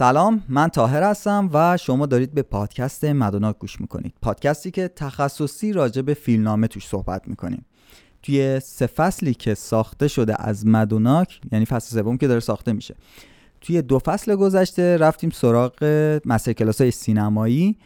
سلام، من طاهر هستم و شما دارید به پادکست مدوناک گوش میکنید. پادکستی که تخصصی راجع به فیلمنامه توش صحبت میکنیم. توی 3 فصلی که ساخته شده از مدوناک، یعنی فصل 3 که داره ساخته میشه، توی 2 فصل گذشته رفتیم سراغ مستر کلاس‌های سینمایی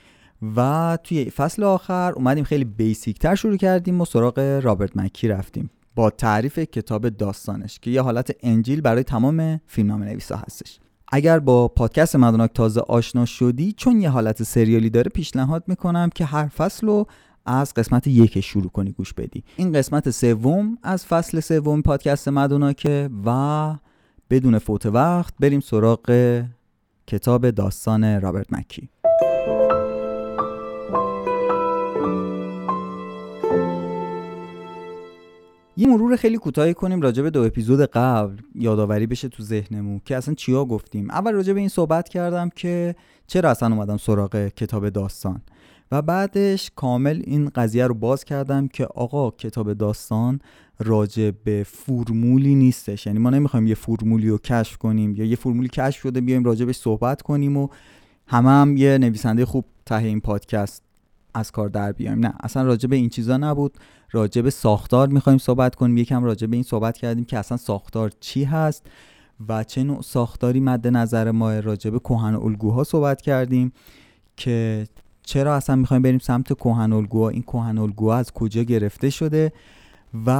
و توی فصل آخر اومدیم خیلی بیسیک‌تر شروع کردیم و سراغ رابرت مکی رفتیم با تعریف کتاب داستانش که یه حالت انجیل برای تمام فیلمنامه‌نویسا هستش. اگر با پادکست مدوناک تازه آشنا شدی، چون یه حالت سریالی داره، پیشنهاد میکنم که هر فصل رو از قسمت 1 شروع کنی گوش بدی. این قسمت 3 از فصل 3 پادکست مدوناکه و بدون فوت وقت بریم سراغ کتاب داستان رابرت مکی. یه مرور خیلی کوتاهی کنیم راجع به 2 اپیزود قبل، یادآوری بشه تو ذهنمون که اصلا چیا گفتیم. اول راجع به این صحبت کردم که چرا اصلا اومدم سراغ کتاب داستان و بعدش کامل این قضیه رو باز کردم که آقا کتاب داستان راجع به فرمولی نیستش. یعنی ما نمیخوایم یه فرمولی رو کشف کنیم یا یه فرمولی کشف شده بیایم راجع بهش صحبت کنیم و هم یه نویسنده خوب ته این پادکست از کار در بیایم. نه، اصلا راجع به این چیزا نبود. راجع به ساختار می‌خوایم صحبت کنیم. یکم راجع به این صحبت کردیم که اصلا ساختار چی هست و چه نوع ساختاری مد نظر ما. راجع به کهن الگوها صحبت کردیم که چرا اصلا می‌خوایم بریم سمت کهن الگوها، این کهن الگوها از کجا گرفته شده و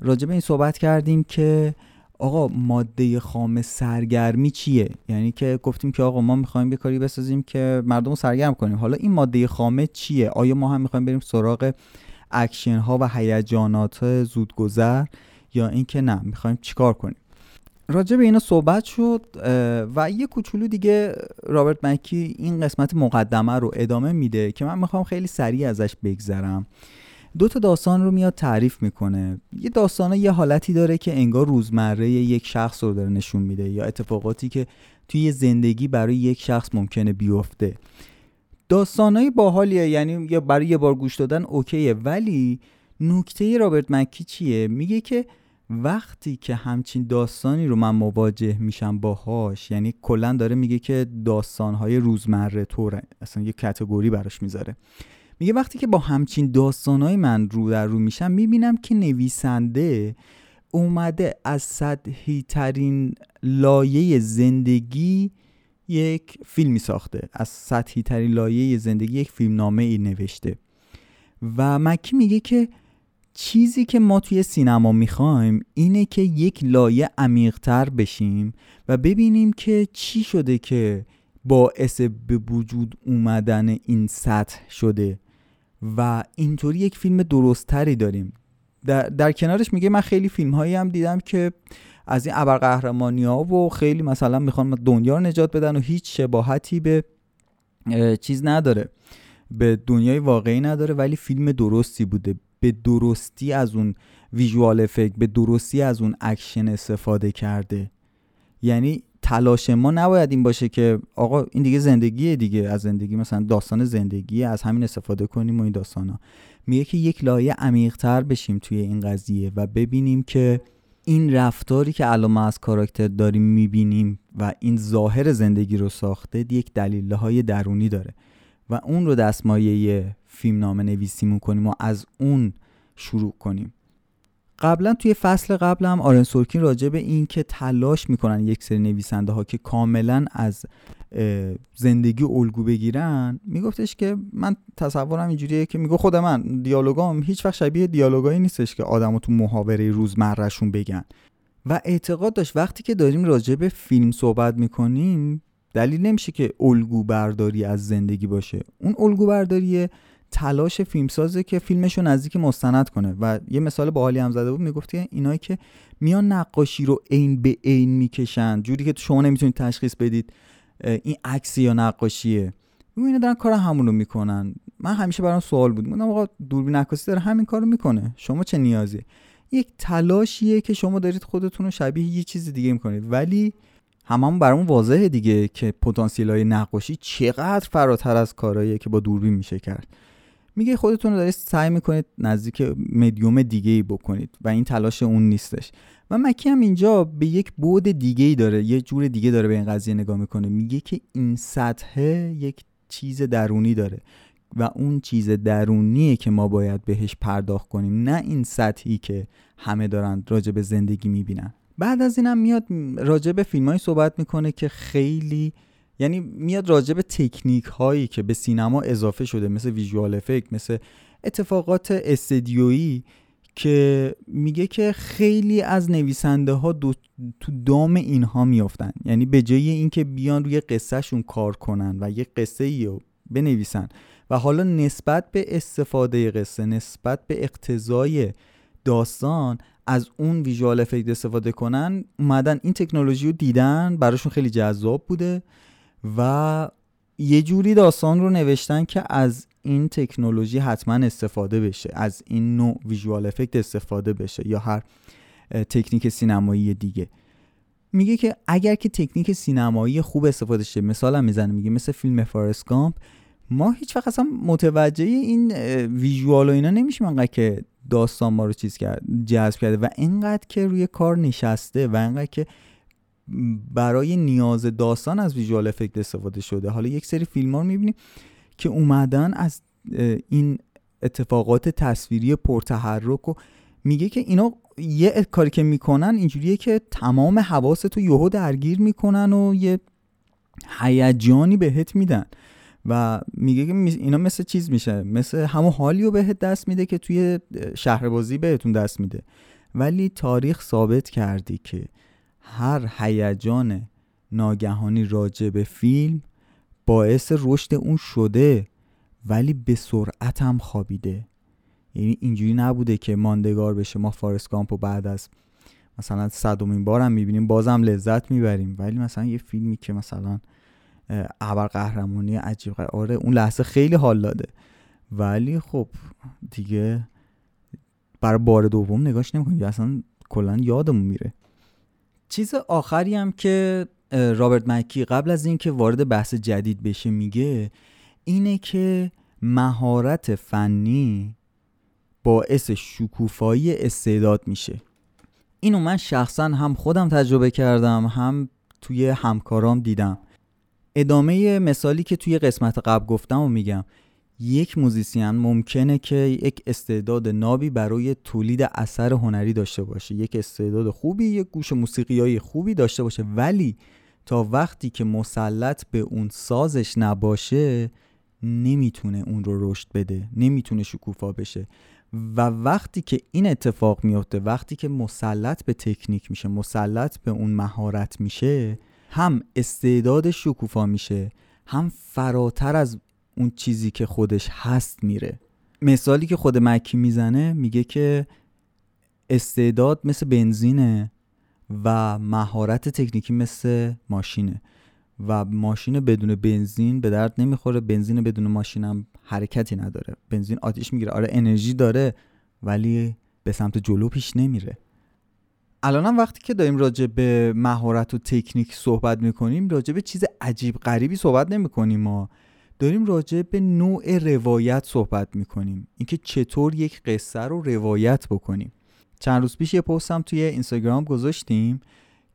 راجع به این صحبت کردیم که آقا ماده خام سرگرمی چیه؟ یعنی که گفتیم که آقا ما می‌خوایم یه کاری بسازیم که مردمو سرگرم کنیم. حالا این ماده خام چیه؟ آیا ما هم می‌خوایم بریم سراغ اکشن ها و هیجانات زودگذر یا اینکه نه، می‌خوایم چیکار کنیم؟ راجع به اینا صحبت شد و یه کوچولو دیگه رابرت مکی این قسمت مقدمه رو ادامه میده که من می‌خوام خیلی سریع ازش بگذرم. 2 تا داستان رو میاد تعریف میکنه. یه داستانه یه حالتی داره که انگار روزمره یک شخص رو داره نشون میده یا اتفاقاتی که توی زندگی برای یک شخص ممکنه بیفته. داستانای باحالیه، یعنی یا برای یه بار گوش دادن اوکیه، ولی نکته رابرت مکی چیه؟ میگه که وقتی که همچین داستانی رو من مواجه میشم باهاش، یعنی کلا داره میگه که داستانهای روزمره طوره، اصلا یه کاتگوری براش میذاره. میگه وقتی که با همچین داستانای من رو در رو میشم، میبینم که نویسنده اومده از سطحی ترین لایه زندگی یک فیلمی ساخته، از سطحی ترین لایه زندگی یک فیلمنامه ای نوشته. و مکی میگه که چیزی که ما توی سینما میخوایم اینه که یک لایه عمیق‌تر بشیم و ببینیم که چی شده که باعث به وجود اومدن این سطح شده و اینطوری یک فیلم درستری داریم. در کنارش میگه من خیلی فیلم هایی هم دیدم که از این ابرقهرمانی ها و خیلی مثلا میخوان دنیا رو نجات بدن و هیچ شباهتی به چیز نداره، به دنیای واقعی نداره، ولی فیلم درستی بوده، به درستی از اون ویژوال افکت، به درستی از اون اکشن استفاده کرده. یعنی تلاش ما نباید این باشه که آقا این دیگه زندگیه، دیگه از زندگی مثلا داستان زندگیه، از همین استفاده کنیم و این داستانا. میگه که یک لایه عمیق‌تر بشیم توی این قضیه و ببینیم که این رفتاری که الان ما از کاراکتر داریم میبینیم و این ظاهر زندگی رو ساخته، یک دلایل درونی داره و اون رو دستمایه فیلمنامه نویسیمون کنیم و از اون شروع کنیم. قبلا توی فصل قبل هم آرون سورکین راجع به این که تلاش میکنن یک سری نویسنده ها که کاملا از زندگی الگو بگیرن، میگفتش که من تصورم اینجوریه که میگه خود من دیالوگام هیچ وقت شبیه دیالوگایی نیستش که آدمو تو محاوره روزمرهشون بگن و اعتقاد داشت وقتی که داریم راجع به فیلم صحبت میکنیم دلیل نمیشه که الگو برداری از زندگی باشه. اون الگو برداریه تلاش فیلمسازه که فیلمشو نزدیک مستند کنه. و یه مثال باحالی هم زده بود، میگفت اینایی که میان نقاشی رو عین به عین میکشن جوری که شما نمیتونید تشخیص بدید این عکس یا نقاشیه، اینا دارن کار همونو میکنن. من همیشه برام سوال بود، میگم آقا دوربین عکاسی داره همین کارو میکنه، شما چه نیازی؟ یک تلاشیه که شما دارید خودتون رو شبیه یه چیز دیگه میکنید، ولی همون برامون واضحه دیگه که پتانسیل‌های نقاشی چقدر فراتر از کارهاییه که با دوربین میشه کرد. میگه خودتون رو دارید سعی میکنید نزدیک مدیوم دیگه‌ای بکنید و این تلاش اون نیستش. و مکی هم اینجا به یک بعد دیگه‌ای داره، یه جور دیگه داره به این قضیه نگاه میکنه. میگه که این سطحه یک چیز درونی داره و اون چیز درونیه که ما باید بهش پرداخت کنیم، نه این سطحی که همه دارن راجع به زندگی میبینن. بعد از اینم میاد راجع به فیلم‌های صحبت میکنه که خیلی، یعنی میاد راجع به تکنیک هایی که به سینما اضافه شده، مثل ویژوال افکت، مثل اتفاقات استودیویی، که میگه که خیلی از نویسنده ها تو دام اینها میافتن. یعنی به جای اینکه بیان روی قصه شون کار کنن و یه قصه ای رو بنویسن و حالا نسبت به استفاده قصه، نسبت به اقتضای داستان از اون ویژوال افکت استفاده کنن، اومدن این تکنولوژی رو دیدن، براشون خیلی جذاب بوده و یه جوری داستان رو نوشتن که از این تکنولوژی حتما استفاده بشه، از این نوع ویژوال افکت استفاده بشه یا هر تکنیک سینمایی دیگه. میگه که اگر که تکنیک سینمایی خوب استفاده شه، مثال هم میزنه، میگه مثل فیلم فارست گامپ، ما هیچ وقت اصلا متوجه این ویژوال و اینا نمیشیم انقدر که داستان ما رو چیز کرد، جذب کرده و انقدر که روی کار نشسته و انقدر که برای نیاز داستان از ویژوال افکت استفاده شده. حالا یک سری فیلم‌ها رو می‌بینیم که اومدن از این اتفاقات تصویری پرتحرک و میگه که اینا یه کاری که میکنن اینجوریه که تمام حواستو یهو درگیر میکنن و یه هیجانی بهت میدن و میگه که اینا مثل چیز میشه، مثل همون حالیو بهت دست میده که توی شهربازی بهتون دست میده. ولی تاریخ ثابت کردی که هر هیجان ناگهانی راجع به فیلم باعث رشد اون شده ولی به سرعت هم خوابیده. یعنی اینجوری نبوده که ماندگار بشه. ما فارست گامپ بعد از مثلا 100مین بار هم میبینیم بازم لذت میبریم، ولی مثلا یه فیلمی که مثلا ابرقهرمانی عجیب غریب، آره اون لحظه خیلی حال داده ولی خب دیگه برای بار دوم نگاش نمیکنیم، اصلا کلا یادمون میره. چیز آخری هم که رابرت مکی قبل از این که وارد بحث جدید بشه میگه اینه که مهارت فنی باعث شکوفایی استعداد میشه. اینو من شخصا هم خودم تجربه کردم، هم توی همکارام دیدم. ادامه مثالی که توی قسمت قبل گفتم و میگم، یک موزیسین ممکنه که یک استعداد نابی برای تولید اثر هنری داشته باشه، یک استعداد خوبی، یک گوش موسیقیایی خوبی داشته باشه، ولی تا وقتی که مسلط به اون سازش نباشه نمیتونه اون رو رشد بده، نمیتونه شکوفا بشه. و وقتی که این اتفاق میفته، وقتی که مسلط به تکنیک میشه، مسلط به اون مهارت میشه، هم استعداد شکوفا میشه، هم فراتر از اون چیزی که خودش هست میره. مثالی که خود مکی میزنه میگه که استعداد مثل بنزینه و مهارت تکنیکی مثل ماشینه و ماشین بدون بنزین به درد نمیخوره، بنزین بدون ماشین هم حرکتی نداره. بنزین آتیش میگیره، آره انرژی داره ولی به سمت جلو پیش نمیره. الانم وقتی که داریم راجع به مهارت و تکنیک صحبت میکنیم، راجع به چیز عجیب غریبی صحبت نمیکنیم، ما داریم راجع به نوع روایت صحبت میکنیم، اینکه چطور یک قصه رو روایت بکنیم. چند روز پیش یه پستم توی اینستاگرام گذاشتیم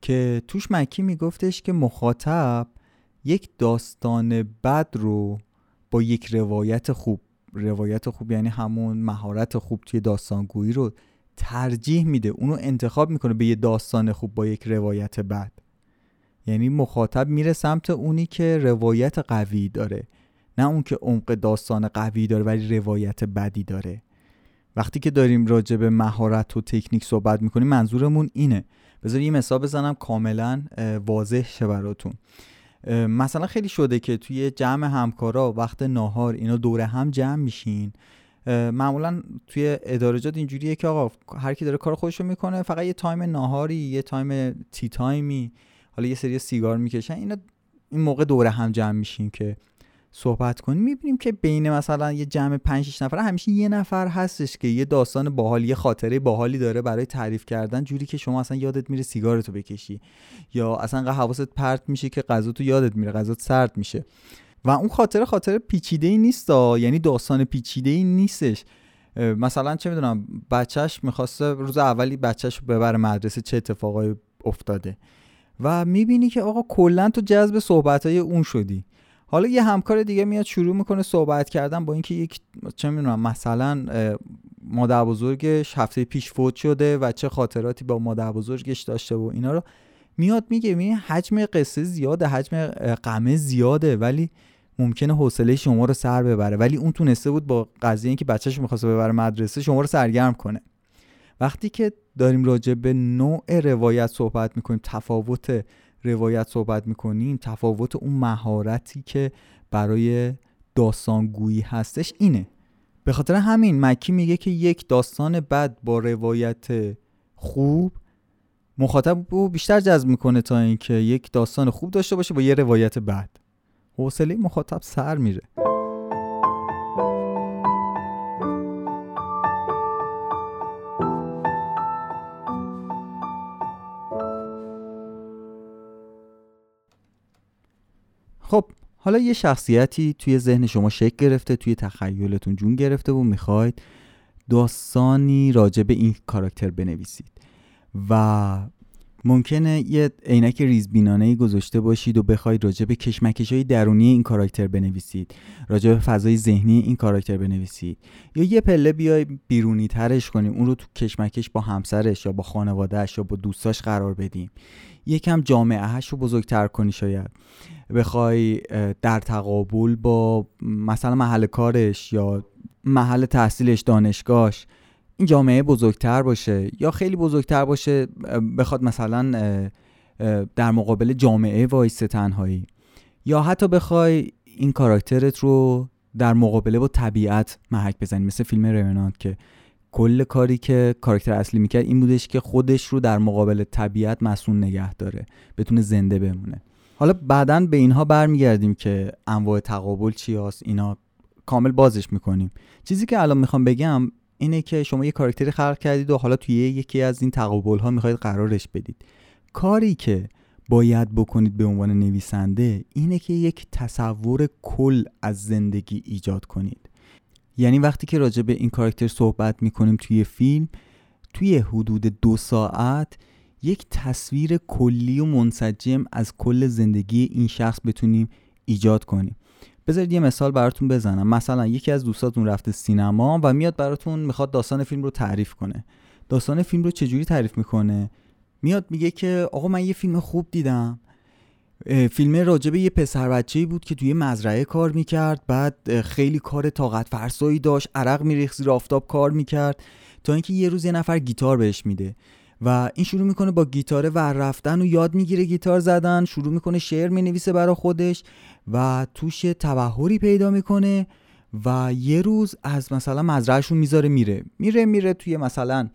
که توش مکی میگفتش که مخاطب یک داستان بد رو با یک روایت خوب، روایت خوب یعنی همون مهارت خوب توی داستانگویی، رو ترجیح میده، اونو انتخاب میکنه به یه داستان خوب با یک روایت بد. یعنی مخاطب میره سمت اونی که روایت قوی داره، نه اون که عمق داستان قوی داره ولی روایت بدی داره. وقتی که داریم راجع به مهارت و تکنیک صحبت میکنیم منظورمون اینه. بذار یه مثال بزنم کاملا واضح شه براتون. مثلا خیلی شده که توی جمع همکارا وقت ناهار اینا دوره هم جمع میشین. معمولا توی ادارجات اینجوریه که آقا هر کی داره کار خودشو میکنه، فقط یه تایم ناهاری، یه تایم تی تایمی، حالا یه سری سیگار میکشن اینا. این موقع دوره هم جمع میشین که صحبت کنیم، میبینیم که بین مثلا یه جمع 5-6 نفره همیشه یه نفر هستش که یه داستان باحال، یه خاطره باحالی داره برای تعریف کردن، جوری که شما اصلا یادت میره سیگارتو بکشی یا اصلا حواست پرت میشه که غذاتو یادت میره، غذات سرد میشه. و اون خاطره پیچیده‌ای نیست، یعنی داستان پیچیده‌ای نیستش، مثلا چه میدونم بچهش میخواسته روز اولی بچهش ببره مدرسه چه اتفاقایی افتاده و میبینی که آقا کلا تو جذب صحبتای اون شدی. حالا یه همکار دیگه میاد شروع میکنه صحبت کردن با اینکه یک چه میدونم مثلا مادر بزرگش هفته پیش فوت شده و چه خاطراتی با مادر بزرگش داشته و اینا رو میاد میگه. میگه حجم قصه زیاده، حجم قمه زیاده، ولی ممکنه حوصله شما رو سر ببره، ولی اون تونسته بود با قضیه اینکه بچه‌ش می‌خواست ببره مدرسه شما رو سرگرم کنه. وقتی که داریم راجع به نوع روایت صحبت می‌کنیم، تفاوت روایت صحبت می‌کنیم، تفاوت اون مهارتی که برای داستانگویی هستش اینه. به خاطر همین مکی میگه که یک داستان بد با روایت خوب مخاطب رو بیشتر جذب میکنه تا اینکه یک داستان خوب داشته باشه با یه روایت بد. حوصله مخاطب سر میره. خب حالا یه شخصیتی توی ذهن شما شکل گرفته، توی تخیلتون جون گرفته و میخواید داستانی راجع به این کاراکتر بنویسید و ممکنه یه عینک ریزبینانه‌ای گذاشته باشید و بخواید راجع به کشمکش‌های درونی این کاراکتر بنویسید، راجع به فضای ذهنی این کاراکتر بنویسید، یا یه پله بیای بیرونی ترش کنیم، اون رو تو کشمکش با همسرش یا با خانواده‌اش یا با دوستاش قرار بدیم، یکم جامعه‌اش رو بزرگتر کنی، شاید بخوای در تقابل با مثلا محل کارش یا محل تحصیلش، دانشگاهش، این جامعه بزرگتر باشه یا خیلی بزرگتر باشه، بخواد مثلا در مقابل جامعه وایسته تنهایی، یا حتی بخوای این کاراکترت رو در مقابله با طبیعت محک بزنی، مثل فیلم ریوینانت که کل کاری که کاراکتر اصلی میکرد این بودش که خودش رو در مقابل طبیعت مسون نگه داره، بتونه زنده بمونه. حالا بعداً به اینها برمیگردیم که انواع تقابل چی هست، اینا کامل بازش میکنیم. چیزی که الان میخوام بگم اینه که شما یه کاراکتری خلق کردید و حالا توی یکی از این تقابل‌ها می‌خواید قرارش بدید. کاری که باید بکنید به عنوان نویسنده اینه که یک تصور کل از زندگی ایجاد کنید. یعنی وقتی که راجع به این کاراکتر صحبت می‌کنیم توی فیلم، توی حدود 2 ساعت یک تصویر کلی و منسجم از کل زندگی این شخص بتونیم ایجاد کنیم. بذارید یه مثال براتون بزنم. مثلا یکی از دوستاتون رفته سینما و میاد براتون میخواد داستان فیلم رو تعریف کنه. داستان فیلم رو چجوری تعریف میکنه؟ میاد میگه که آقا من یه فیلم خوب دیدم، فیلم راجع به یه پسر بچه‌ای بود که توی مزرعه کار میکرد، بعد خیلی کار طاقت فرسایی داشت، عرق میریخت، زیر آفتاب کار میکرد، تا اینکه یه روز یه نفر گیتار بهش میده و این شروع میکنه با گیتاره و رفتن و یاد میگیره گیتار زدن، شروع میکنه شعر مینویسه برای خودش و توش تبحری پیدا میکنه و یه روز از مثلا مزرعهشون میذاره میره توی مثلا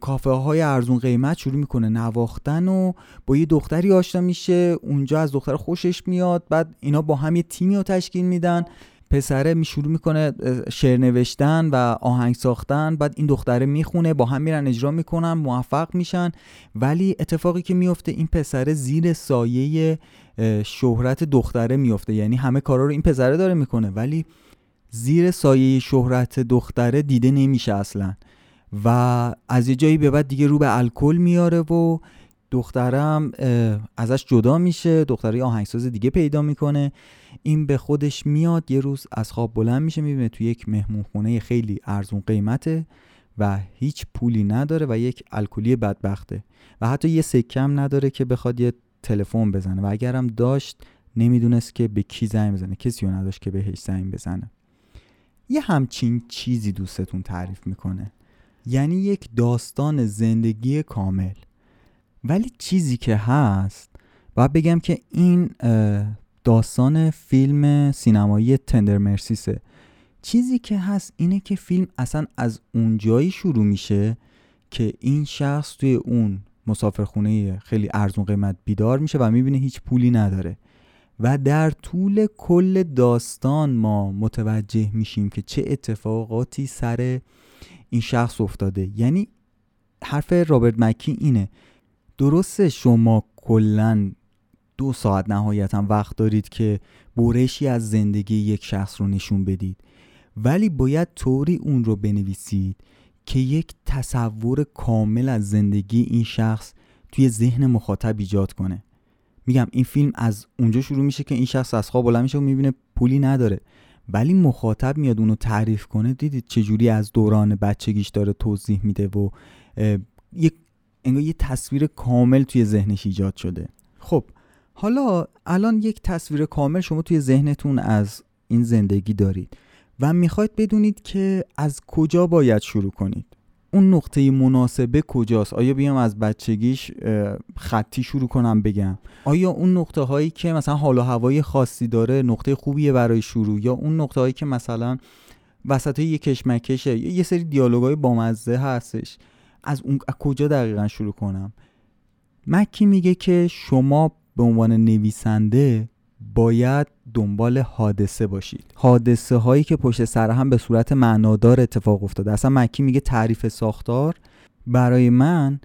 کافه های ارزون قیمت شروع میکنه نواختن و با یه دختری آشنا میشه، اونجا از دختر خوشش میاد، بعد اینا با هم یه تیمی رو تشکیل میدن، پسره شروع میکنه شعر نوشتن و آهنگ ساختن، بعد این دختره میخونه، با هم میرن اجرا میکنن، موفق میشن، ولی اتفاقی که میفته این پسره زیر سایه شهرت دختره میفته. یعنی همه کارا رو این پسره داره میکنه ولی زیر سایه شهرت دختره دیده نمیشه اصلا و از یه جایی به بعد دیگه رو به الکل میاره و دخترم ازش جدا میشه، دختری آهنگساز دیگه پیدا میکنه. این به خودش میاد، یه روز از خواب بلند میشه، میبینه توی یک مهمونخونه خیلی ارزون قیمته و هیچ پولی نداره و یک الکلی بدبخته و حتی یه سکم نداره که بخواد یه تلفن بزنه و اگرم داشت نمیدونست که به کی زنگ بزنه، کسی رو نداشت که بهش زنگ بزنه. یه همچین چیزی دوستتون تعریف میکنه، یعنی یک داستان زندگی کامل. ولی چیزی که هست باید بگم که این داستان فیلم سینمایی تندر مرسیسه. چیزی که هست اینه که فیلم اصلا از اونجایی شروع میشه که این شخص توی اون مسافرخونه خیلی ارزون قیمت بیدار میشه و میبینه هیچ پولی نداره و در طول کل داستان ما متوجه میشیم که چه اتفاقاتی سر این شخص افتاده. یعنی حرف رابرت مکی اینه، درسته شما کلن 2 ساعت نهایتاً وقت دارید که برشی از زندگی یک شخص رو نشون بدید ولی باید طوری اون رو بنویسید که یک تصور کامل از زندگی این شخص توی ذهن مخاطب ایجاد کنه. میگم این فیلم از اونجا شروع میشه که این شخص از خواب بلند میشه و میبینه پولی نداره، ولی مخاطب میاد اونو تعریف کنه. دیدید چجوری از دوران بچگیش داره توضیح میده و انگار یه تصویر کامل توی ذهنش ایجاد شده. خب حالا الان یک تصویر کامل شما توی ذهنتون از این زندگی دارید و میخواید بدونید که از کجا باید شروع کنید. اون نقطه مناسبه کجاست؟ آیا بیام از بچگیش خطی شروع کنم بگم؟ آیا اون نقطه هایی که مثلا حال و هوای خاصی داره نقطه خوبیه برای شروع، یا اون نقطه هایی که مثلا وسط یه کشمکشه، یه سری دیالوگای بامزه هستش، از کجا دقیقا شروع کنم؟ مکی میگه که شما به عنوان نویسنده باید دنبال حادثه باشید، حادثه هایی که پشت سر هم به صورت معنادار اتفاق افتاده. اصلا مکی میگه تعریف ساختار برای من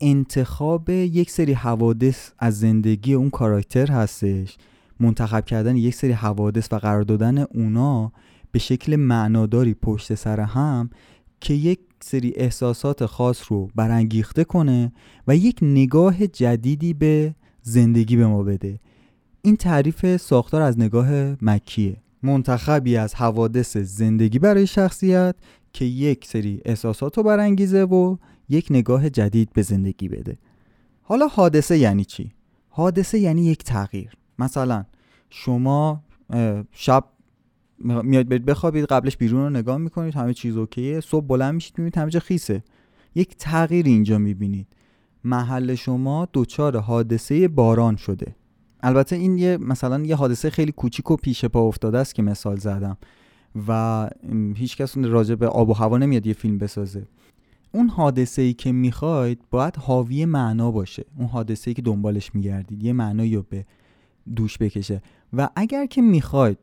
انتخاب یک سری حوادث از زندگی اون کاراکتر هستش، منتخب کردن یک سری حوادث و قرار دادن اونا به شکل معناداری پشت سر هم که یک سری احساسات خاص رو برانگیخته کنه و یک نگاه جدیدی به زندگی به ما بده. این تعریف ساختار از نگاه مکیه، منتخبی از حوادث زندگی برای شخصیت که یک سری احساسات رو برانگیزه و یک نگاه جدید به زندگی بده. حالا حادثه یعنی چی؟ حادثه یعنی یک تغییر. مثلا شما شب میاد بخوابید، قبلش بیرون رو نگاه میکنید همه چیز اوکیه، صبح بلند میشید میبینید همه جا خیسه. یک تغییر اینجا میبینید، محل شما دچار حادثه باران شده. البته این مثلا یه حادثه خیلی کوچیک و پیش پا افتاده است که مثال زدم و هیچ کس راجع به آب و هوا نمیاد یه فیلم بسازه. اون حادثه‌ای که میخواید باید حاوی معنا باشه، اون حادثه‌ای که دنبالش میگردید یه معنایی رو به دوش بکشه. و اگر که میخواید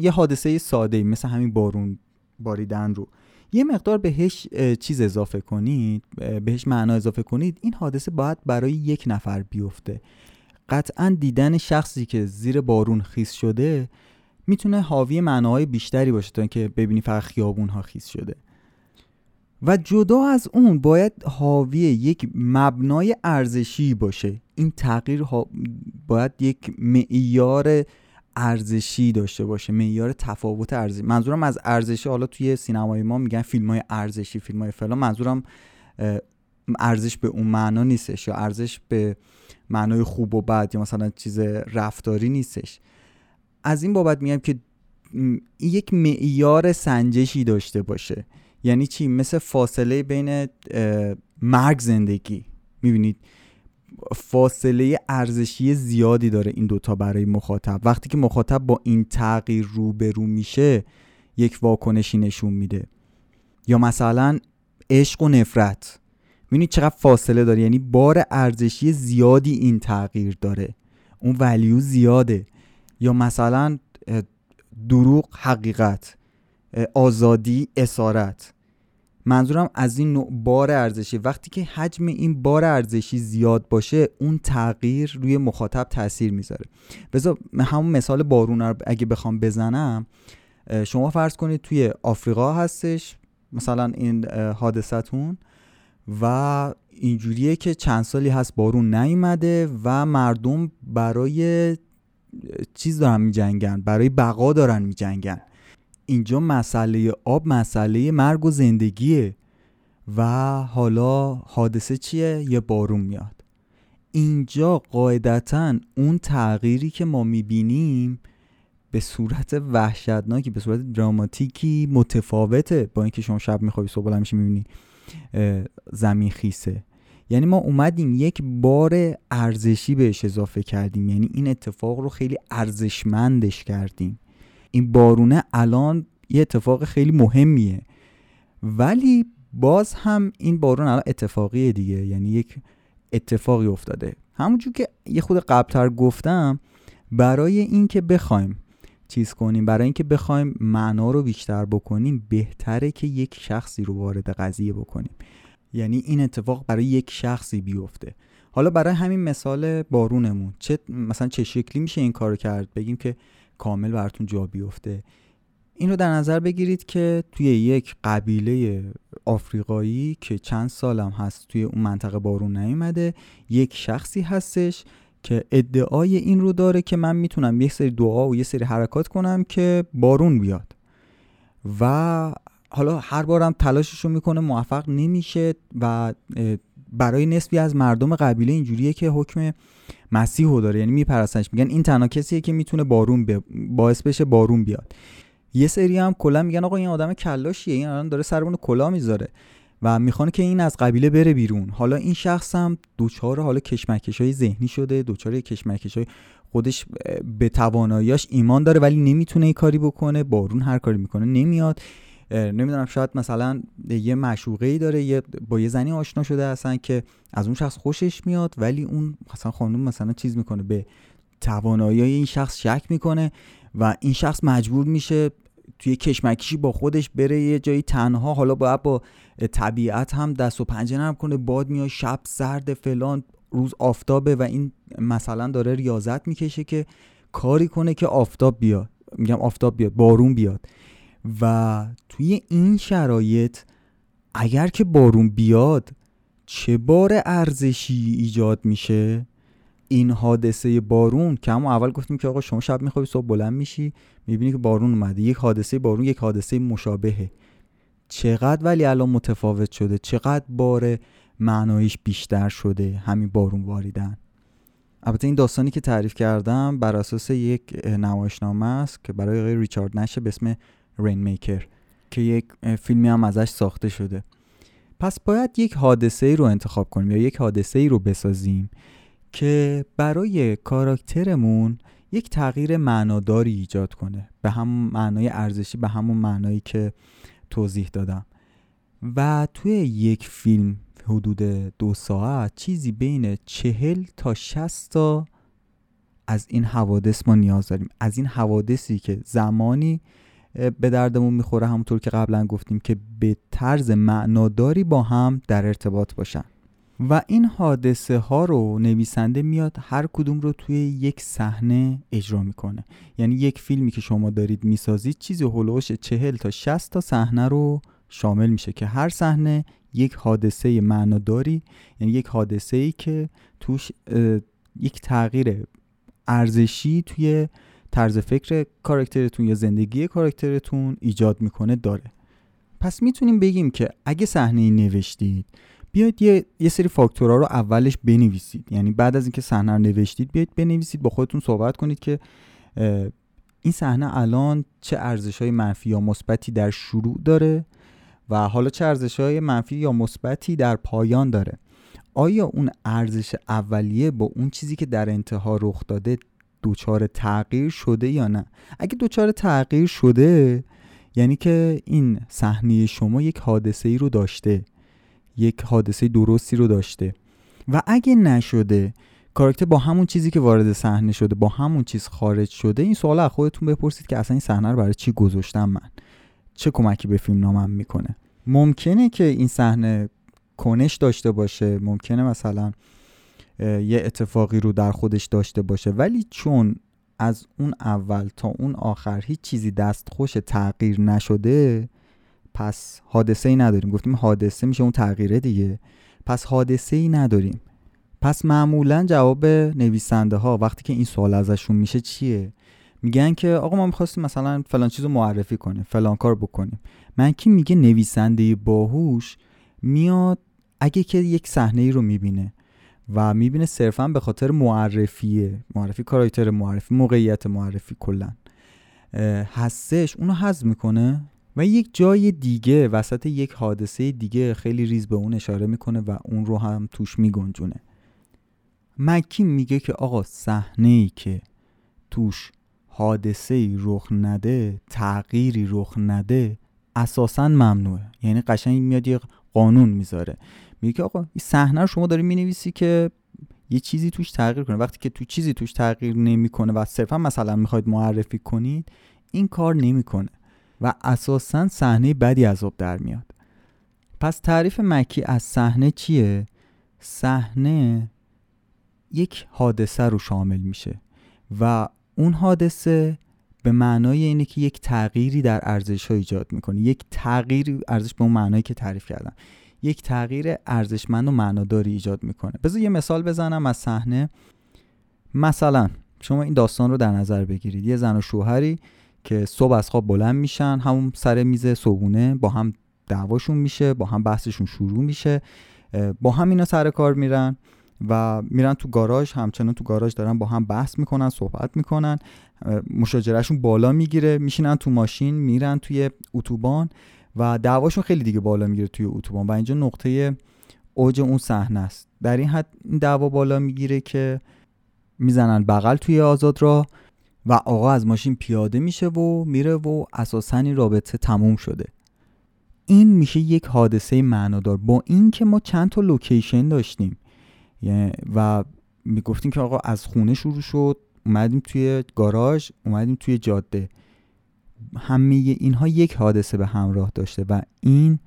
یه حادثه ساده مثل همین بارون باریدن رو یه مقدار بهش چیز اضافه کنید، بهش معنا اضافه کنید، این حادثه باید برای یک نفر بیفته. قطعاً دیدن شخصی که زیر بارون خیس شده میتونه حاوی معناهای بیشتری باشه تا اینکه ببینی فقط خیابون‌ها خیس شده. و جدا از اون باید حاوی یک مبنای ارزشی باشه. این تغییر باید یک معیار ارزشی داشته باشه، معیار تفاوت ارزشی. منظورم از ارزشی، حالا توی سینمای ما میگن فیلم‌های ارزشی، فیلم‌های فلان، منظورم ارزش به اون معنا نیستش، یا ارزش به معنای خوب و بد، یا مثلا چیز رفتاری نیستش. از این بابت میگم که یک معیار سنجشی داشته باشه. یعنی چی؟ مثل فاصله بین مرگ زندگی. میبینید فاصله ارزشی زیادی داره این دوتا برای مخاطب. وقتی که مخاطب با این تغییر روبرو میشه یک واکنشی نشون میده. یا مثلا عشق و نفرت، می‌بینید چقدر فاصله داره، یعنی بار ارزشی زیادی این تغییر داره، اون ولیو زیاده. یا مثلا دروغ، حقیقت، آزادی، اسارت. منظورم از این نوع بار ارزشی، وقتی که حجم این بار ارزشی زیاد باشه اون تغییر روی مخاطب تاثیر میذاره. بذار همون مثال بارون رو اگه بخوام بزنم، شما فرض کنید توی آفریقا هستش مثلا این حادثتون و اینجوریه که چند سالی هست بارون نیومده و مردم برای چیز دارن میجنگن، برای بقا دارن میجنگن. اینجا مسئله آب مسئله مرگ و زندگیه و حالا حادثه چیه؟ یه بارون میاد. اینجا قاعدتاً اون تغییری که ما میبینیم به صورت وحشتناکی، به صورت دراماتیکی متفاوته با اینکه شما شب میخوابی صبح بلند میشی میبینی زمین خیسه. یعنی ما اومدیم یک بار ارزشی بهش اضافه کردیم، یعنی این اتفاق رو خیلی ارزشمندش کردیم. این بارونه الان یه اتفاق خیلی مهمیه، ولی باز هم این بارون الان اتفاقیه دیگه، یعنی یک اتفاقی افتاده. همونجور که یه خود قبلتر گفتم، برای این که بخوایم چیز کنیم، برای این که بخوایم معنا رو بیشتر بکنیم، بهتره که یک شخصی رو وارد قضیه بکنیم، یعنی این اتفاق برای یک شخصی بیفته. حالا برای همین مثال بارونمون مثلا چه شکلی میشه این کارو کرد؟ بگیم که کامل براتون جا بیفته، این رو در نظر بگیرید که توی یک قبیله آفریقایی که چند سالم هست توی اون منطقه بارون نیومده، یک شخصی هستش که ادعای این رو داره که من میتونم یک سری دعا و یک سری حرکات کنم که بارون بیاد، و حالا هر بارم تلاششو میکنه موفق نمیشه و برای نسبی از مردم قبیله اینجوریه که حکم مسیحو داره، یعنی میپرستنش، میگن این تنها کسیه که میتونه باعث بشه بارون بیاد. یه سری هم کلا میگن آقا این آدم کلاشیه، این الان داره سرمون کلا میذاره و میخوان که این از قبیله بره بیرون. حالا این شخص هم دوچار حالا کشمکش‌های ذهنی شده، دوچار کشمکش‌های خودش به تواناییاش ایمان داره ولی نمیتونه این کاری بکنه، بارون هر کاری میکنه نمیاد. نمیدونم شاید مثلا یه معشوقه‌ای داره، با یه زنی آشنا شده هستن که از اون شخص خوشش میاد ولی اون مثلا خانم مثلا چیز میکنه، به توانایی این شخص شک میکنه و این شخص مجبور میشه توی کشمکشی با خودش بره یه جایی تنها، حالا باید با طبیعت هم دست و پنجه نرم کنه، باد میاد، شب سرد، فلان، روز آفتابه و این مثلا داره ریاضت میکشه که کاری کنه که آفتاب بیاد، میگم آفتاب بیاد، بارون بیاد. و توی این شرایط اگر که بارون بیاد چه بار ارزشی ایجاد میشه این حادثه بارون، که همون اول گفتیم که آقا شما شب میخوابی صبح بلند میشی میبینی که بارون اومده، یک حادثه بارون یک حادثه مشابهه، چقدر ولی الان متفاوت شده، چقدر بار معنایش بیشتر شده همین بارون باریدن. البته این داستانی که تعریف کردم بر اساس یک نمایشنامه است که برای آقای ریچارد نش به اسم Rainmaker که یک فیلمی هم ازش ساخته شده. پس باید یک حادثه‌ای رو انتخاب کنیم یا یک حادثه‌ای رو بسازیم که برای کاراکترمون یک تغییر معناداری ایجاد کنه، به همون معنای ارزشی، به همون معنایی که توضیح دادم. و توی یک فیلم حدود 2 ساعت چیزی بین 40 تا 60 تا از این حوادث ما نیاز داریم، از این حوادثی که زمانی به دردمون میخوره، همونطور که قبلا گفتیم، که به طرز معناداری با هم در ارتباط باشن. و این حادثه ها رو نویسنده میاد هر کدوم رو توی یک صحنه اجرا میکنه، یعنی یک فیلمی که شما دارید میسازید چیزی هولوش 40 تا 60 تا صحنه رو شامل میشه که هر صحنه یک حادثه معناداری، یعنی یک حادثه‌ای که توش یک تغییر ارزشی توی طرز فکر کاراکترتون یا زندگی کاراکترتون ایجاد میکنه داره. پس میتونیم بگیم که اگه صحنه‌ای نوشتید بیاید یه سری فاکتورها رو اولش بنویسید، یعنی بعد از اینکه صحنه رو نوشتید بیاید بنویسید، با خودتون صحبت کنید که این صحنه الان چه ارزش‌های منفی یا مثبتی در شروع داره و حالا چه ارزش‌های منفی یا مثبتی در پایان داره. آیا اون ارزش اولیه با اون چیزی که در انتها رخ داده دوچار تغییر شده یا نه؟ اگه دوچار تغییر شده یعنی که این صحنه شما یک حادثه‌ای رو داشته، یک حادثه درستی رو داشته. و اگه نشده، کاراکتر با همون چیزی که وارد صحنه شده با همون چیز خارج شده، این سوال از خودتون بپرسید که اصلا این صحنه رو برای چی گذاشتم، من چه کمکی به فیلم نامم میکنه. ممکنه که این صحنه کنش داشته باشه، ممکنه مثلا یه اتفاقی رو در خودش داشته باشه، ولی چون از اون اول تا اون آخر هیچ چیزی دستخوش تغییر نشده پس حادثه‌ای نداریم. گفتیم حادثه میشه اون تغییره دیگه، پس حادثه‌ای نداریم. پس معمولا جواب نویسنده ها وقتی که این سوال ازشون میشه چیه؟ میگن که آقا ما می‌خواستیم مثلا فلان چیزو معرفی کنیم، فلان کار بکنیم. من کی میگه نویسنده باهوش میاد اگه که یک صحنه‌ای رو میبینه و میبینه صرفا به خاطر معرفیه، معرفی کاراکتر، معرفی موقعیت، معرفی کلا هستش، اونو هضم میکنه و یک جای دیگه وسط یک حادثه دیگه خیلی ریز به اون اشاره میکنه و اون رو هم توش میگنجونه. مکی میگه که آقا صحنه‌ای که توش حادثه‌ای رخ نده، تغییری رخ نده، اساساً ممنوعه. یعنی قشنگ میاد یه قانون میذاره، میگه که آقا این صحنه رو شما داری مینویسی که یه چیزی توش تغییر کنه. وقتی که تو چیزی توش تغییر نمیکنه و صرفا مثلا میخواید معرفی کنید، این کار نمیکنه و اساساً صحنه بدی از آب در میاد. پس تعریف مکی از صحنه چیه؟ صحنه یک حادثه رو شامل میشه و اون حادثه به معنای اینه که یک تغییری در ارزش‌ها ایجاد می‌کنه، یک تغییر ارزش به اون معنایی که تعریف کردم، یک تغییر ارزشمند و معناداری ایجاد می‌کنه. بذار یه مثال بزنم از صحنه. مثلا شما این داستان رو در نظر بگیرید، یه زن و شوهری که صبح از خواب بلند میشن، همون سر میز صبحونه با هم دعواشون میشه، با هم بحثشون شروع میشه، با هم اینا سر کار میرن و میرن تو گاراژ، همچنان تو گاراژ دارن با هم بحث میکنن، صحبت میکنن، مشاجرهشون بالا میگیره، میشینن تو ماشین، میرن توی اتوبان و دعواشون خیلی دیگه بالا میگیره توی اتوبان و اینجا نقطه اوج اون صحنه است. در این حد این دعوا بالا میگیره که میزنن بغل توی آزادراه و آقا از ماشین پیاده میشه و میره و اساساً این رابطه تموم شده. این میشه یک حادثه معنادار، با این که ما چند تا لوکیشن داشتیم و میگفتیم که آقا از خونه شروع شد، اومدیم توی گاراژ، اومدیم توی جاده، همه اینها یک حادثه به همراه داشته و این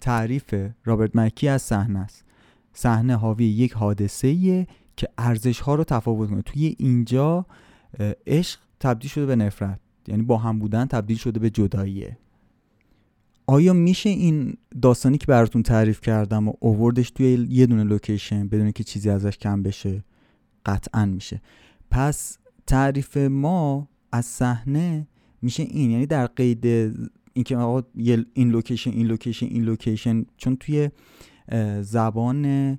تعریف رابرت مکی از صحنه است. صحنه حاوی یک حادثه‌ایه که ارزش ها رو تفاوت کنه. توی اینجا عشق تبدیل شده به نفرت، یعنی با هم بودن تبدیل شده به جداییه. آیا میشه این داستانی که براتون تعریف کردم و اووردش توی یه دونه لوکیشن بدون که چیزی ازش کم بشه؟ قطعاً میشه. پس تعریف ما از صحنه میشه این، یعنی در قید اینکه آقا این لوکیشن این لوکیشن این لوکیشن، چون توی زبان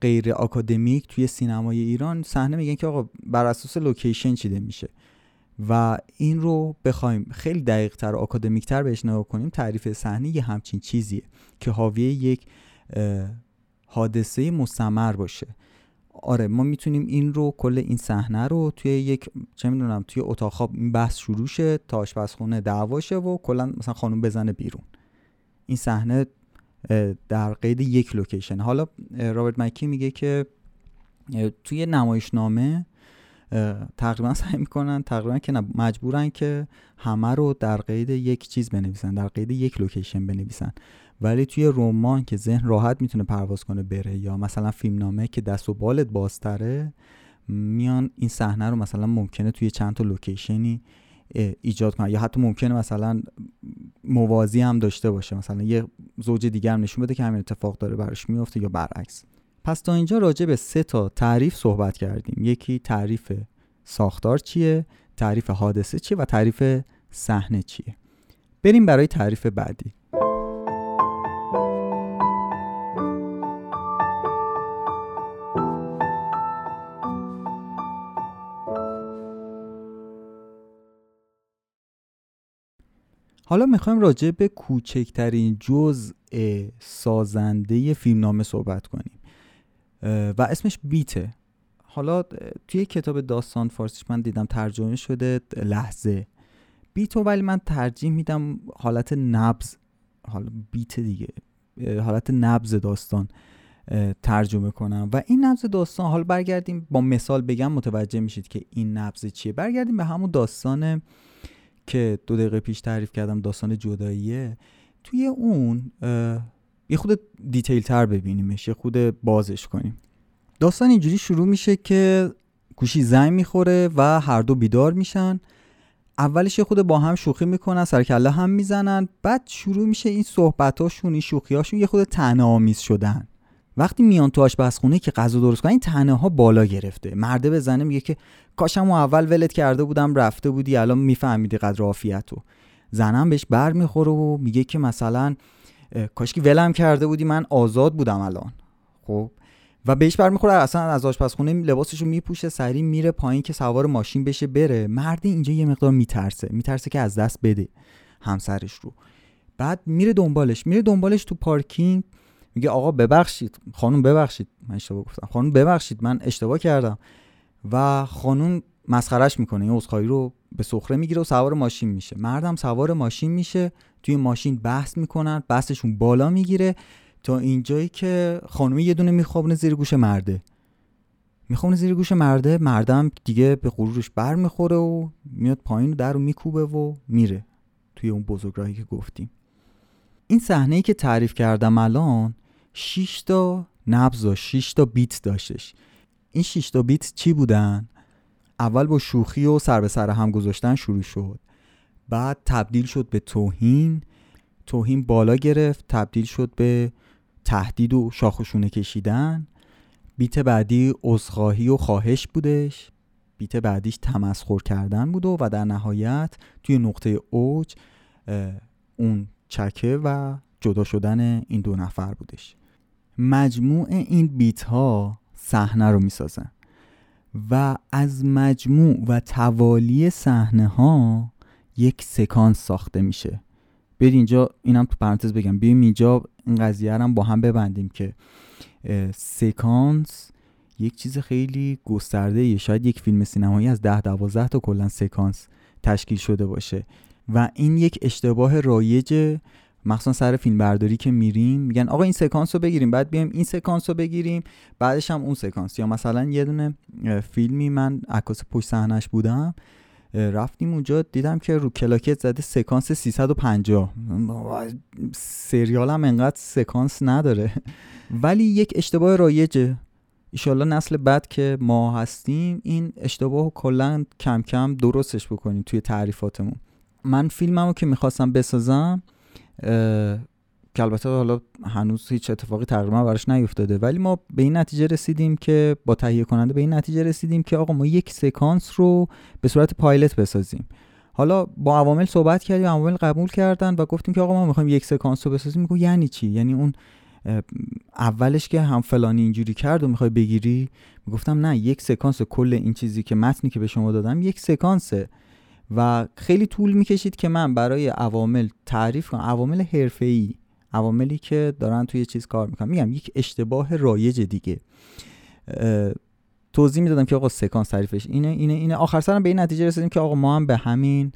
غیر آکادمیک توی سینمای ایران صحنه میگن که آقا بر اساس لوکیشن چیده میشه و این رو بخوایم خیلی دقیق تر و آکادمیک تر بهش نگاه کنیم، تعریف صحنه یه همچین چیزیه که حاوی یک حادثه مستمر باشه. آره ما میتونیم این رو، کل این صحنه رو توی یک چه میدونم توی اتاق خواب این بحث شروع شه تا آشپزخونه دعوا شه و کلا مثلا خانم بزنه بیرون. این صحنه در قید یک لوکیشن. حالا رابرت مکی میگه که توی نمایشنامه تقریبا سعی میکنن، تقریبا که مجبورن که همه رو در قید یک چیز بنویسن، در قید یک لوکیشن بنویسن، ولی توی رمان که ذهن راحت میتونه پرواز کنه بره، یا مثلا فیلمنامه که دست و بالت بازتره، میان این صحنه رو مثلا ممکنه توی چند تا لوکیشنی ایجاد کنه، یا حتی ممکنه مثلا موازی هم داشته باشه، مثلا یه زوج دیگه هم نشون بده که همین اتفاق داره براش میفته یا برعکس. پس تا اینجا راجع به 3 تا تعریف صحبت کردیم. یکی تعریف ساختار چیه، تعریف حادثه چیه و تعریف صحنه چیه. بریم برای تعریف بعدی. حالا میخوایم راجع به کوچکترین جزء سازنده فیلمنامه صحبت کنیم و اسمش بیته. حالا توی کتاب داستان فارسیش من دیدم ترجمه شده لحظه بیتو، ولی من ترجیح میدم حالت نبض، حالا بیت دیگه، حالت نبض داستان ترجمه کنم. و این نبض داستان، حالا برگردیم با مثال بگم متوجه میشید که این نبض چیه. برگردیم به همون داستان که 2 دقیقه پیش تعریف کردم، داستان جداییه. توی اون یه خود دیتیل تر ببینیمش، یه خود بازش کنیم. داستان اینجوری شروع میشه که گوشی زنگ میخوره و هر دو بیدار میشن. اولش یه خود با هم شوخی میکنن، سرکله هم میزنن، بعد شروع میشه این صحبتاشون، این شوخیاشون یه خود طعنه‌آمیز شدن. وقتی میان تو آشپزخونه که غذا درست کنن، این طعنه‌ها بالا گرفته. مرده به زنه میگه که کاشم اول ولت کرده بودم، رفته بودی، الان میفهمیدی قدر عافیتو. زنم بهش برمیخوره و میگه که مثلا کاشکی ولم کرده بودی، من آزاد بودم الان. خب و بهش برمیخوره، اصلا از آشپزخونه لباسشو میپوشه، سریع میره پایین که سوار ماشین بشه بره. مرد اینجا یه مقدار میترسه که از دست بده همسرش رو. بعد میره دنبالش تو پارکینگ، میگه آقا ببخشید، خانم ببخشید، من اشتباه گفتم، خانم ببخشید، من اشتباه کردم. و خانم مسخرهش میکنه، این عذرخواهی رو به سخره میگیره و سوار ماشین میشه. مردم سوار ماشین میشه، توی ماشین بحث میکنن، بحثشون بالا میگیره تا اینجایی که خانمی یه دونه میخوابونه زیر گوش مرده، مردم دیگه به غرورش برمیخوره و میاد پایین و در رو میکوبه و میره توی اون بزرگراهی که گفتیم. این صحنه‌ای که تعریف کردم الان 6 تا نبض و 6 تا بیت داشتش. این 6 تا بیت چی بودن؟ اول با شوخی و سر به سر هم گذاشتن شروع شد. بعد تبدیل شد به توهین بالا گرفت، تبدیل شد به تهدید و شاخشونه کشیدن. بیت بعدی عذرخواهی و خواهش بودش، بیت بعدیش تمسخر کردن بود و در نهایت توی نقطه اوج اون چکه و جدا شدن این دو نفر بودش. مجموع این بیت ها صحنه رو می سازن و از مجموع و توالی صحنه ها یک سکانس ساخته میشه. برید اینجا، اینم تو پرانتز بگم، بیایم اینجا این قضیه رو با هم ببندیم که سکانس یک چیز خیلی گسترده ایه. شاید یک فیلم سینمایی از 10-12 تا کلا سکانس تشکیل شده باشه و این یک اشتباه رایجه، مخصوصا سر فیلم برداری که میریم میگن آقا این سکانس رو بگیریم، بعد بیایم این سکانس رو بگیریم، بعدش هم اون سکانس. یا مثلا یه دونه فیلمی من عکاس پشت صحنه‌اش بودم، رفتیم اونجا دیدم که رو کلاکت زده سکانس 350. سریال هم انقدر سکانس نداره ولی یک اشتباه رایجه. ایشالله نسل بعد که ما هستیم این اشتباه رو کلا کم کم درستش بکنیم توی تعریفاتمون. من فیلممو که میخواستم بسازم که البته حالا هنوز هیچ اتفاقی تقریبا براش نیفتاده، ولی ما به این نتیجه رسیدیم که با تهیه کننده به این نتیجه رسیدیم که آقا ما یک سکانس رو به صورت پایلت بسازیم. حالا با عوامل صحبت کردیم، عوامل قبول کردن و گفتیم که آقا ما می‌خوایم یک سکانس رو بسازیم. میگه یعنی چی؟ یعنی اون اولش که هم فلانی اینجوری کرد و می‌خوای بگیری؟ میگفتم نه، یک سکانس کل این چیزی که متنی که به شما دادم یک سکانسه و خیلی طول می‌کشید که من برای عوامل تعریف کنم، عوامل حرفه‌ای، عواملی که دارن توی چیز کار میکنن. میگم یک اشتباه رایج دیگه. توضیح میدادم که آقا سکانس تعریفش اینه. آخر سرم به این نتیجه رسیدیم که آقا ما هم به همین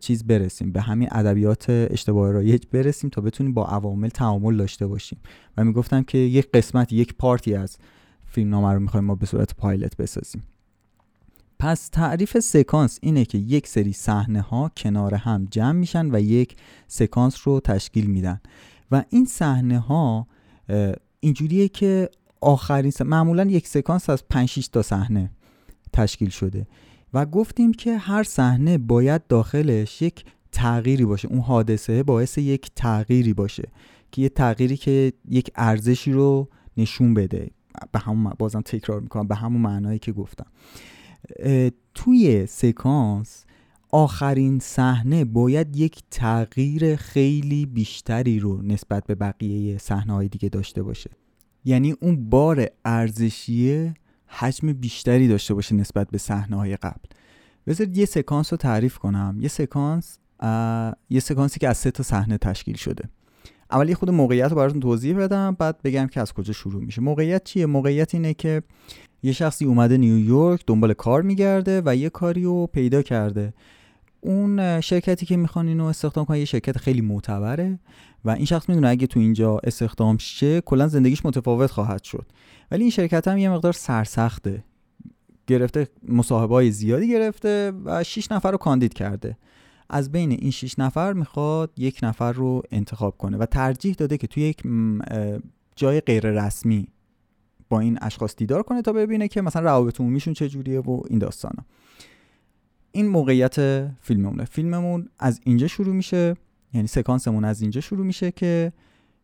چیز برسیم، به همین ادبیات اشتباه رایج برسیم تا بتونیم با عوامل تعامل داشته باشیم. و میگفتم که یک قسمت، یک پارتی از فیلمنامه رو میخوایم ما به صورت پایلت بسازیم. پس تعریف سکانس اینه که یک سری صحنه ها کنار هم جمع میشن و یک سکانس رو تشکیل میدن و این صحنه ها اینجوریه که آخرین معمولا یک سکانس از 5-6 تا صحنه تشکیل شده و گفتیم که هر صحنه باید داخلش یک تغییری باشه، اون حادثه باعث یک تغییری باشه که یه تغییری که یک ارزشی رو نشون بده. به همون بازم تکرار میکنم، به همون معنایی که گفتم توی سکانس آخرین صحنه باید یک تغییر خیلی بیشتری رو نسبت به بقیه صحنه‌های دیگه داشته باشه، یعنی اون بار ارزشی حجم بیشتری داشته باشه نسبت به صحنه‌های قبل. بذارید یه سکانس رو تعریف کنم. یه سکانسی که از 3 تا صحنه تشکیل شده. اولی خود موقعیت رو براتون توضیح بدم، بعد بگم که از کجا شروع میشه. موقعیت چیه؟ موقعیت اینه که یه شخصی اومده نیویورک دنبال کار میگرده و یه کاری رو پیدا کرده. اون شرکتی که میخوان اینو استخدام کنه یه شرکت خیلی معتبره و این شخص میدونه اگه تو اینجا استخدام شه کلا زندگیش متفاوت خواهد شد. ولی این شرکت هم یه مقدار سرسخته، گرفته مصاحبه‌های زیادی گرفته و 6 نفر رو کاندید کرده. از بین این 6 نفر میخواد یک نفر رو انتخاب کنه و ترجیح داده که توی یک جای غیر رسمی با این اشخاص دیدار کنه تا ببینه که مثلا روابط عمومیشون چجوریه و این داستانا. این موقعیت فیلممونه. فیلممون از اینجا شروع میشه، یعنی سکانسمون از اینجا شروع میشه که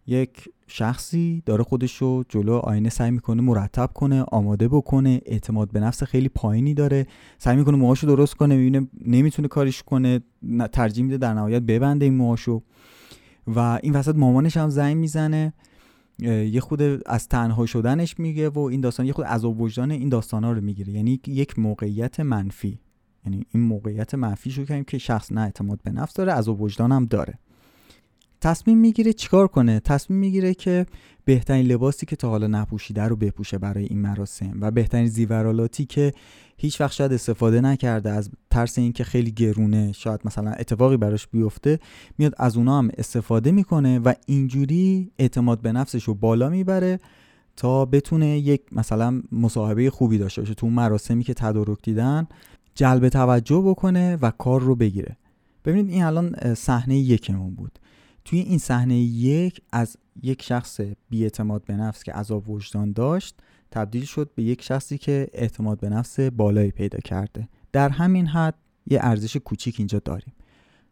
یک شخصی داره خودشو جلو آینه سعی میکنه مرتب کنه، آماده بکنه، اعتماد به نفس خیلی پایینی داره، سعی میکنه موهاشو درست کنه، میبینه نمیتونه کاریش کنه، ترجیح میده در نهایت ببنده این موهاشو و این وسط مامانش هم زنگ میزنه، یه خود از تنها شدنش میگه و این داستان، یه خود عذاب وجدان این داستانا رو میگیره. یعنی یک موقعیت منفی، یعنی این موقعیت منفی شو کنیم که شخص نه اعتماد به نفس داره، عذاب وجدان هم داره. تصمیم میگیره چیکار کنه؟ تصمیم میگیره که بهترین لباسی که تا حالا نپوشیده رو بپوشه برای این مراسم و بهترین زیورالاتی که هیچ وقت شاید استفاده نکرده، از ترس اینکه خیلی گرونه شاید مثلا اتفاقی براش بیفته میاد از اونها هم استفاده میکنه و اینجوری اعتماد به نفسش رو بالا میبره تا بتونه یک مثلا مصاحبه خوبی داشته باشه تو اون مراسمی که تدارک دیدن، جلب توجه بکنه و کار رو بگیره. ببینید این الان صحنه یکمون بود. توی این صحنه یک از یک شخص بی‌اعتماد به نفس که عذاب وجدان داشت تبدیل شد به یک شخصی که اعتماد به نفس بالایی پیدا کرده. در همین حد یه ارزش کوچیک اینجا داریم.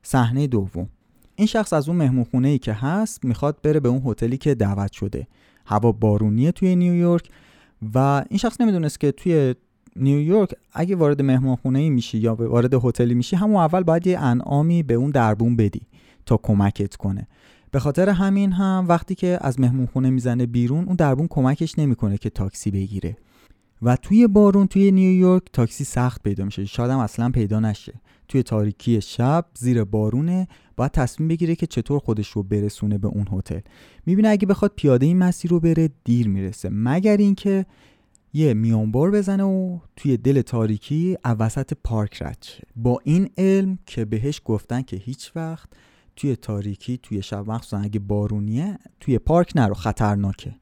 صحنه دوم. این شخص از اون مهمونخونه‌ای که هست میخواد بره به اون هتلی که دعوت شده. هوا بارونیه توی نیویورک و این شخص نمیدونست که توی نیویورک اگه وارد مهمانخونه‌ای میشی یا وارد هتلی میشی همون اول باید یه انعامی به اون دربون بدی تا کمکت کنه. به خاطر همین هم وقتی که از مهمونخونه میزنه بیرون اون دربون کمکش نمیکنه که تاکسی بگیره و توی بارون توی نیویورک تاکسی سخت پیدا میشه، شاید هم اصلا پیدا نشه. توی تاریکی شب زیر بارونه باید تصمیم بگیره که چطور خودش رو برسونه به اون هتل. میبینه اگه بخواد پیاده این مسیر رو بره دیر میرسه، مگر اینکه یه میانبار بزنه و توی دل تاریکی اوسط پارک رد شه. با این علم که بهش گفتن که هیچ وقت توی تاریکی توی شب مخصوصا اگه بارونیه توی پارک نرو، خطرناکه.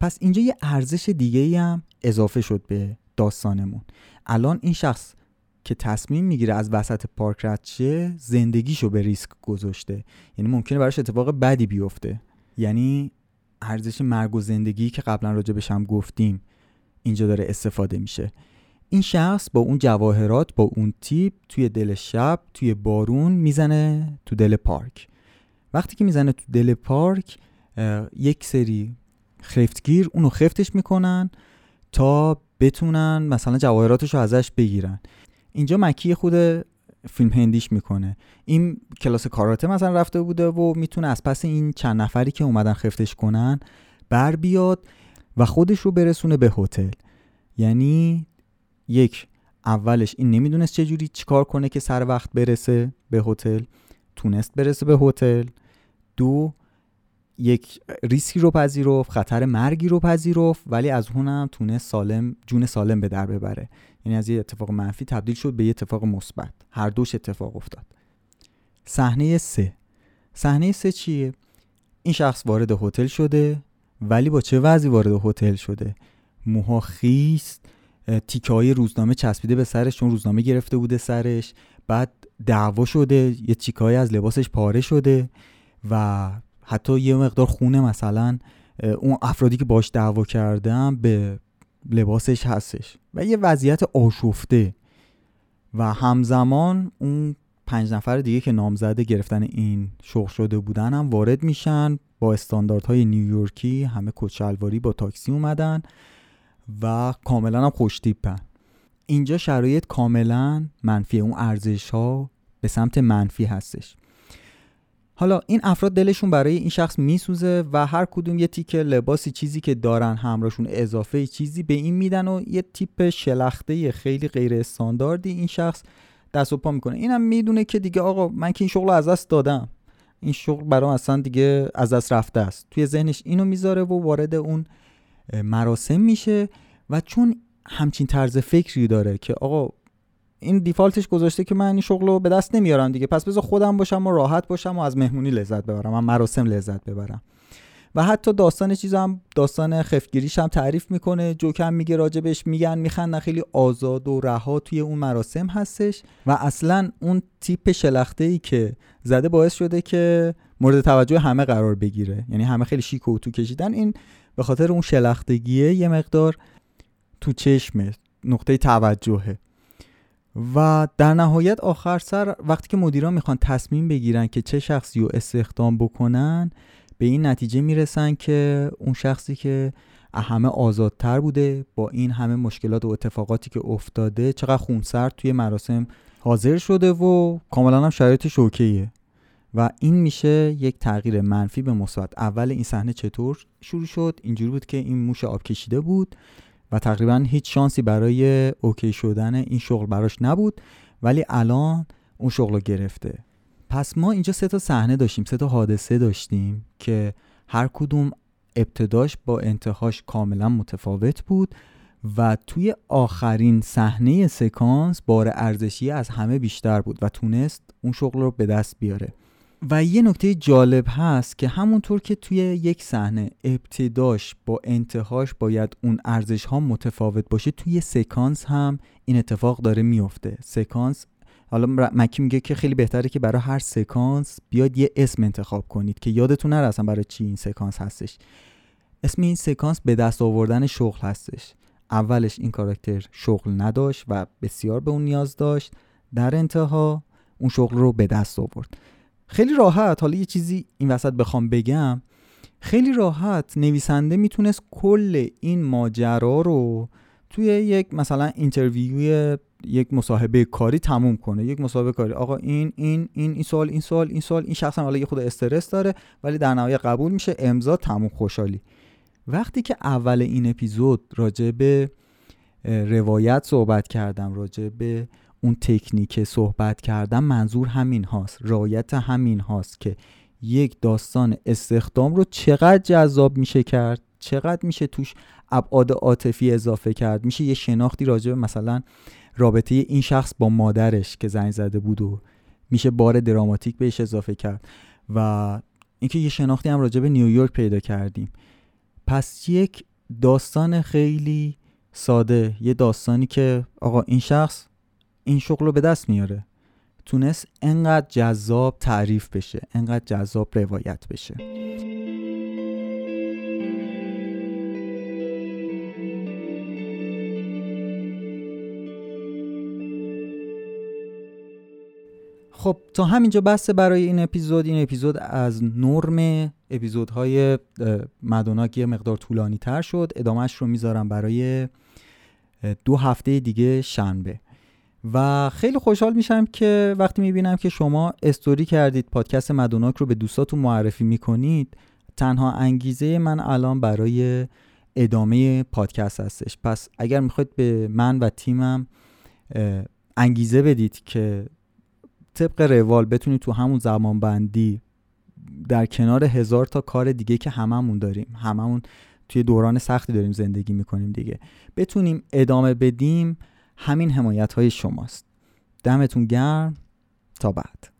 پس اینجا یه ارزش دیگه‌ای هم اضافه شد به داستانمون. الان این شخص که تصمیم میگیره از وسط پارک رد شه زندگیشو به ریسک گذاشته، یعنی ممکنه براش اتفاق بدی بیفته. یعنی ارزش مرگ و زندگی که قبلا راجبش هم گفتیم اینجا داره استفاده میشه. این شخص با اون جواهرات با اون تیپ توی دل شب توی بارون میزنه تو دل پارک. وقتی که میزنه تو دل پارک یک سری خفتگیر اونو خفتش میکنن تا بتونن مثلا جواهراتشو ازش بگیرن. اینجا مکی خود فیلم هندیش میکنه، این کلاس کاراته مثلا رفته بوده و میتونه از پس این چند نفری که اومدن خفتش کنن بر بیاد و خودش رو برسونه به هتل. یعنی یک، اولش این نمیدونست چجوری چیکار کنه که سر وقت برسه به هتل، تونست برسه به هتل. دو، یک ریسکی رو پذیرفت، خطر مرگی رو پذیرفت، ولی از اونم تونست سالم جون سالم به در ببره. یعنی از یه اتفاق منفی تبدیل شد به یه اتفاق مثبت، هر دوش اتفاق افتاد. صحنه 3. صحنه 3 چیه؟ این شخص وارد هتل شده، ولی با چه وضعی وارد هتل شده؟ موها خیس، تیکه‌های روزنامه چسبیده به سرش، چون روزنامه گرفته بوده سرش، بعد دعوا شده، یه تیکه‌ای از لباسش پاره شده و حتی یه مقدار خونه مثلا اون افرادی که باش دعوا کردن به لباسش هستش و یه وضعیت آشفته. و همزمان اون 5 نفر دیگه که نامزد گرفتن این شغل شده بودن هم وارد میشن، با استانداردهای نیویورکی همه کچلواری با تاکسی اومدن و کاملا هم خوشتیپن. اینجا شرایط کاملا منفی، اون ارزش ها به سمت منفی هستش. حالا این افراد دلشون برای این شخص میسوزه و هر کدوم یه تیکه لباسی چیزی که دارن همراهشون اضافه چیزی به این میدن و یه تیپ شلخته خیلی غیر استانداردی این شخص دست و پا میکنه. اینم میدونه که دیگه آقا من که این شغل رو از دست دادم، این شغل برام اصلا دیگه از دست رفته است. توی ذهنش اینو میذاره و وارد اون مراسم میشه و چون همچین طرز فکری داره که آقا این دیفالتش گذاشته که من این شغلو به دست نمیارم دیگه، پس بذار خودم باشم و راحت باشم و از مهمونی لذت ببرم، من مراسم لذت ببرم. و حتی داستان چیزم، داستان خفتگیریش هم تعریف میکنه، جوکم میگه راجبش، میگن میخندن، خیلی آزاد و رها توی اون مراسم هستش و اصلا اون تیپ شلخته‌ای که زده باعث شده که مورد توجه همه قرار بگیره. یعنی همه خیلی شیک و تو کشیدن، این به خاطر اون شلختگیه یه مقدار تو چشمه، نقطه توجهه. و در نهایت آخر سر وقتی که مدیران میخوان تصمیم بگیرن که چه شخصی رو استخدام بکنن، به این نتیجه میرسن که اون شخصی که همه آزادتر بوده با این همه مشکلات و اتفاقاتی که افتاده چقدر خونسرد توی مراسم حاضر شده و کاملا هم شرایطش اوکیه. و این میشه یک تغییر منفی به مثبت. اول این صحنه چطور شروع شد؟ اینجوری بود که این موش آب کشیده بود و تقریبا هیچ شانسی برای اوکی شدن این شغل براش نبود، ولی الان اون شغل رو گرفته. پس ما اینجا 3 صحنه داشتیم، 3 حادثه داشتیم که هر کدوم ابتداش با انتهاش کاملا متفاوت بود و توی آخرین صحنه سکانس بار ارزشی از همه بیشتر بود و تونست اون شغل رو به دست بیاره. و یه نکته جالب هست که همونطور که توی یک صحنه ابتداش با انتهاش باید اون ارزش ها متفاوت باشه، توی سکانس هم این اتفاق داره میفته. سکانس، حالا مکی میگه که خیلی بهتره که برای هر سکانس بیاد یه اسم انتخاب کنید که یادتون نره اصلا برای چی این سکانس هستش. اسم این سکانس به دست آوردن شغل هستش. اولش این کاراکتر شغل نداشت و بسیار به اون نیاز داشت، در انتها اون شغل رو به دست آورد. خیلی راحت، حالا یه چیزی این وسط بخوام بگم، خیلی راحت نویسنده میتونست کل این ماجرا رو توی یک مثلا اینترویوی یک مصاحبه کاری تموم کنه. یک مصاحبه کاری، آقا این سوال این شخص هم حالا یه خود استرس داره ولی در نهایت قبول میشه، امضا، تموم، خوشحالی. وقتی که اول این اپیزود راجع به روایت صحبت کردم، راجع به اون تکنیک صحبت کردم، منظور همین هاست، رایت همین هاست که یک داستان استخدام رو چقدر جذاب میشه کرد، چقدر میشه توش ابعاد عاطفی اضافه کرد، میشه یه شناختی راجع به مثلا رابطه این شخص با مادرش که زنگ زده بود و میشه بار دراماتیک بهش اضافه کرد و اینکه یه شناختی هم راجع به نیویورک پیدا کردیم. پس یک داستان خیلی ساده، یه داستانی که آقا این شخص این شغل رو به دست میاره، تونست انقدر جذاب تعریف بشه، انقدر جذاب روایت بشه. خب تا همینجا بسته برای این اپیزود. این اپیزود از نرم اپیزودهای مدوناک یه مقدار طولانی تر شد. ادامهش رو میذارم برای 2 هفته دیگه شنبه. و خیلی خوشحال میشم که وقتی میبینم که شما استوری کردید، پادکست مدوناک رو به دوستاتون معرفی میکنید. تنها انگیزه من الان برای ادامه پادکست هستش. پس اگر میخواید به من و تیمم انگیزه بدید که طبق روال بتونید تو همون زمان بندی در کنار 1000 تا کار دیگه که هممون داریم، هممون توی دوران سختی داریم زندگی میکنیم دیگه، بتونیم ادامه بدیم، همین حمایت های شماست. دمتون گرم. تا بعد.